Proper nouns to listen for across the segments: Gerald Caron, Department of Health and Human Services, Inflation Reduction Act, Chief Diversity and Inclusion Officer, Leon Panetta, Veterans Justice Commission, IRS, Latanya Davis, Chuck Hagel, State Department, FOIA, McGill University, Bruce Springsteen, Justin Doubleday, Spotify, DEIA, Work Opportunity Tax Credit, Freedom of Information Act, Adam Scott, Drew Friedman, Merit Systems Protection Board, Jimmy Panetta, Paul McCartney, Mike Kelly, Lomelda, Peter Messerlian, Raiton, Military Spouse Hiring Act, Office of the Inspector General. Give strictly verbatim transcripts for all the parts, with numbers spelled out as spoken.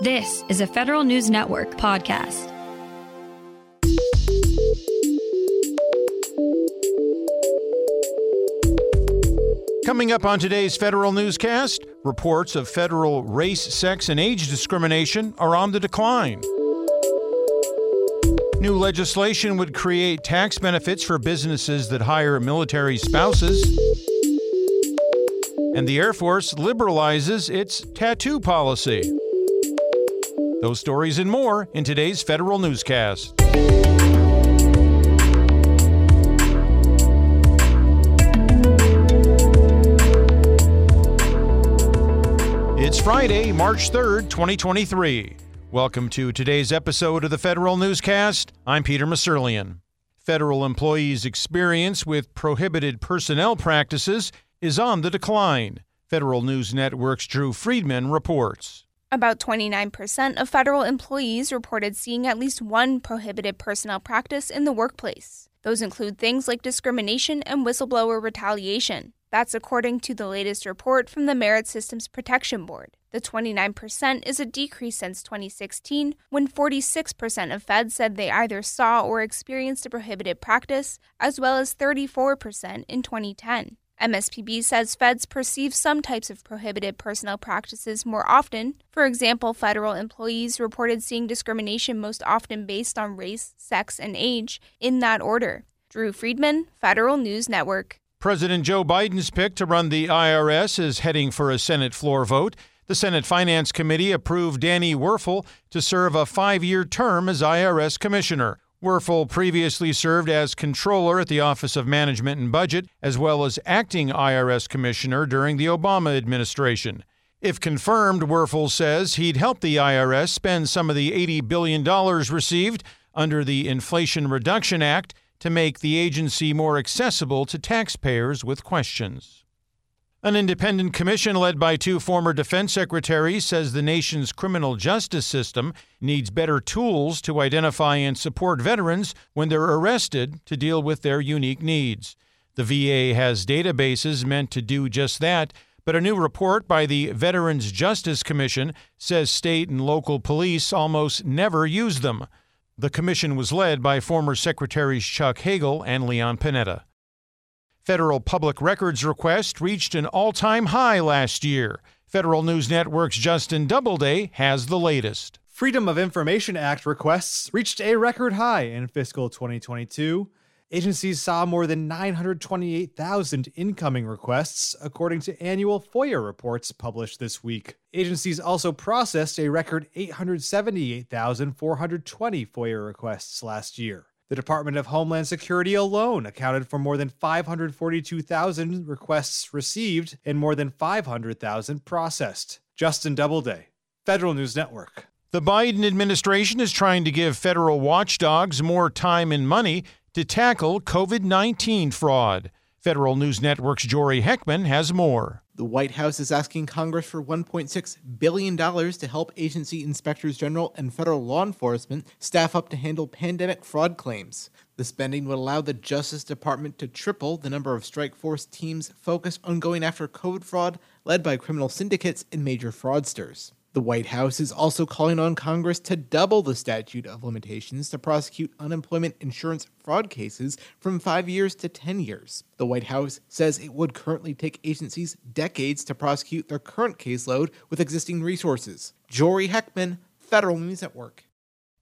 This is a Federal News Network podcast. Coming up on today's Federal Newscast, reports of federal race, sex, and age discrimination are on the decline. New legislation would create tax benefits for businesses that hire military spouses. And the Air Force liberalizes its tattoo policy. Those stories and more in today's Federal Newscast. It's Friday, March third, twenty twenty-three. Welcome to today's episode of the Federal Newscast. I'm Peter Messerlian. Federal employees' experience with prohibited personnel practices is on the decline. Federal News Network's Drew Friedman reports. About twenty-nine percent of federal employees reported seeing at least one prohibited personnel practice in the workplace. Those include things like discrimination and whistleblower retaliation. That's according to the latest report from the Merit Systems Protection Board. The twenty-nine percent is a decrease since twenty sixteen, when forty-six percent of feds said they either saw or experienced a prohibited practice, as well as thirty-four percent in twenty ten. M S P B says feds perceive some types of prohibited personnel practices more often. For example, federal employees reported seeing discrimination most often based on race, sex, and age, in that order. Drew Friedman, Federal News Network. President Joe Biden's pick to run the I R S is heading for a Senate floor vote. The Senate Finance Committee approved Danny Werfel to serve a five-year term as I R S commissioner. Werfel previously served as controller at the Office of Management and Budget, as well as acting I R S commissioner during the Obama administration. If confirmed, Werfel says he'd help the I R S spend some of the eighty billion dollars received under the Inflation Reduction Act to make the agency more accessible to taxpayers with questions. An independent commission led by two former defense secretaries says the nation's criminal justice system needs better tools to identify and support veterans when they're arrested to deal with their unique needs. The V A has databases meant to do just that, but a new report by the Veterans Justice Commission says state and local police almost never use them. The commission was led by former Secretaries Chuck Hagel and Leon Panetta. Federal public records requests reached an all-time high last year. Federal News Network's Justin Doubleday has the latest. Freedom of Information Act requests reached a record high in fiscal twenty twenty-two. Agencies saw more than nine hundred twenty-eight thousand incoming requests, according to annual FOIA reports published this week. Agencies also processed a record eight hundred seventy-eight thousand four hundred twenty FOIA requests last year. The Department of Homeland Security alone accounted for more than five hundred forty-two thousand requests received and more than five hundred thousand processed. Justin Doubleday, Federal News Network. The Biden administration is trying to give federal watchdogs more time and money to tackle COVID nineteen fraud. Federal News Network's Jory Heckman has more. The White House is asking Congress for one point six billion dollars to help agency inspectors general and federal law enforcement staff up to handle pandemic fraud claims. The spending would allow the Justice Department to triple the number of strike force teams focused on going after COVID fraud led by criminal syndicates and major fraudsters. The White House is also calling on Congress to double the statute of limitations to prosecute unemployment insurance fraud cases from five years to ten years. The White House says it would currently take agencies decades to prosecute their current caseload with existing resources. Jory Heckman, Federal News Network.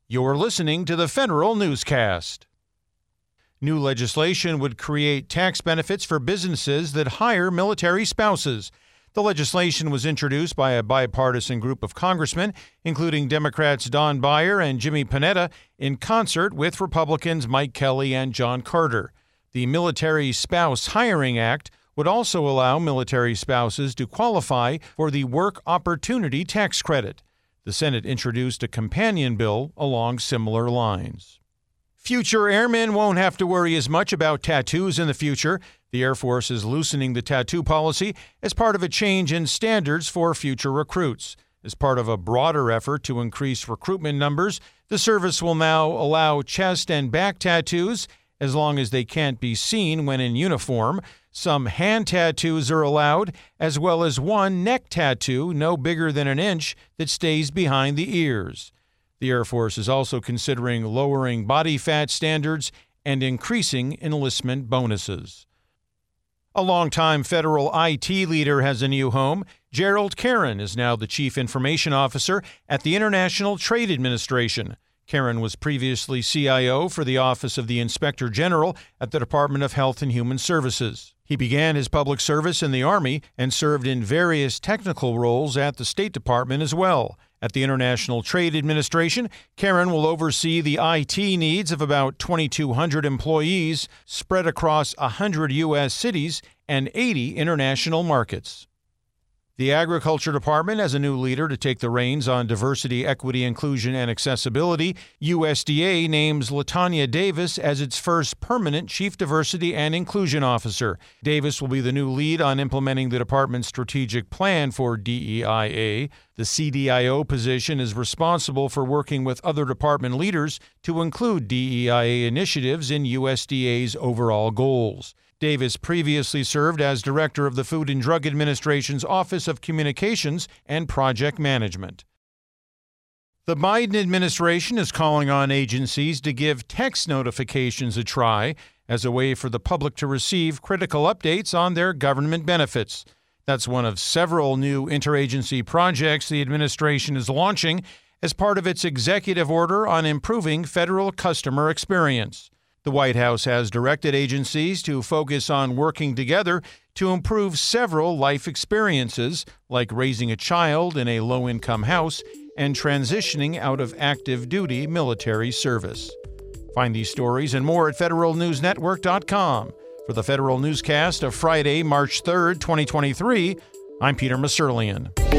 You're listening to the Federal Newscast. New legislation would create tax benefits for businesses that hire military spouses. The legislation was introduced by a bipartisan group of congressmen, including Democrats Don Beyer and Jimmy Panetta, in concert with Republicans Mike Kelly and John Carter. The Military Spouse Hiring Act would also allow military spouses to qualify for the Work Opportunity Tax Credit. The Senate introduced a companion bill along similar lines. Future airmen won't have to worry as much about tattoos in the future. The Air Force is loosening the tattoo policy as part of a change in standards for future recruits. As part of a broader effort to increase recruitment numbers, the service will now allow chest and back tattoos as long as they can't be seen when in uniform. Some hand tattoos are allowed, as well as one neck tattoo no bigger than an inch that stays behind the ears. The Air Force is also considering lowering body fat standards and increasing enlistment bonuses. A longtime federal I T leader has a new home. Gerald Caron is now the Chief Information Officer at the International Trade Administration. Caron was previously C I O for the Office of the Inspector General at the Department of Health and Human Services. He began his public service in the Army and served in various technical roles at the State Department as well. At the International Trade Administration, Caron will oversee the I T needs of about twenty-two hundred employees spread across one hundred U S cities and eighty international markets. The Agriculture Department has a new leader to take the reins on diversity, equity, inclusion, and accessibility. U S D A names Latanya Davis as its first permanent Chief Diversity and Inclusion Officer. Davis will be the new lead on implementing the department's strategic plan for D E I A. The C D I O position is responsible for working with other department leaders to include D E I A initiatives in U S D A's overall goals. Davis previously served as director of the Food and Drug Administration's Office of Communications and Project Management. The Biden administration is calling on agencies to give text notifications a try as a way for the public to receive critical updates on their government benefits. That's one of several new interagency projects the administration is launching as part of its executive order on improving federal customer experience. The White House has directed agencies to focus on working together to improve several life experiences, like raising a child in a low-income house and transitioning out of active duty military service. Find these stories and more at federal news network dot com. For the Federal Newscast of Friday, March third, twenty twenty-three, I'm Peter Messerlian.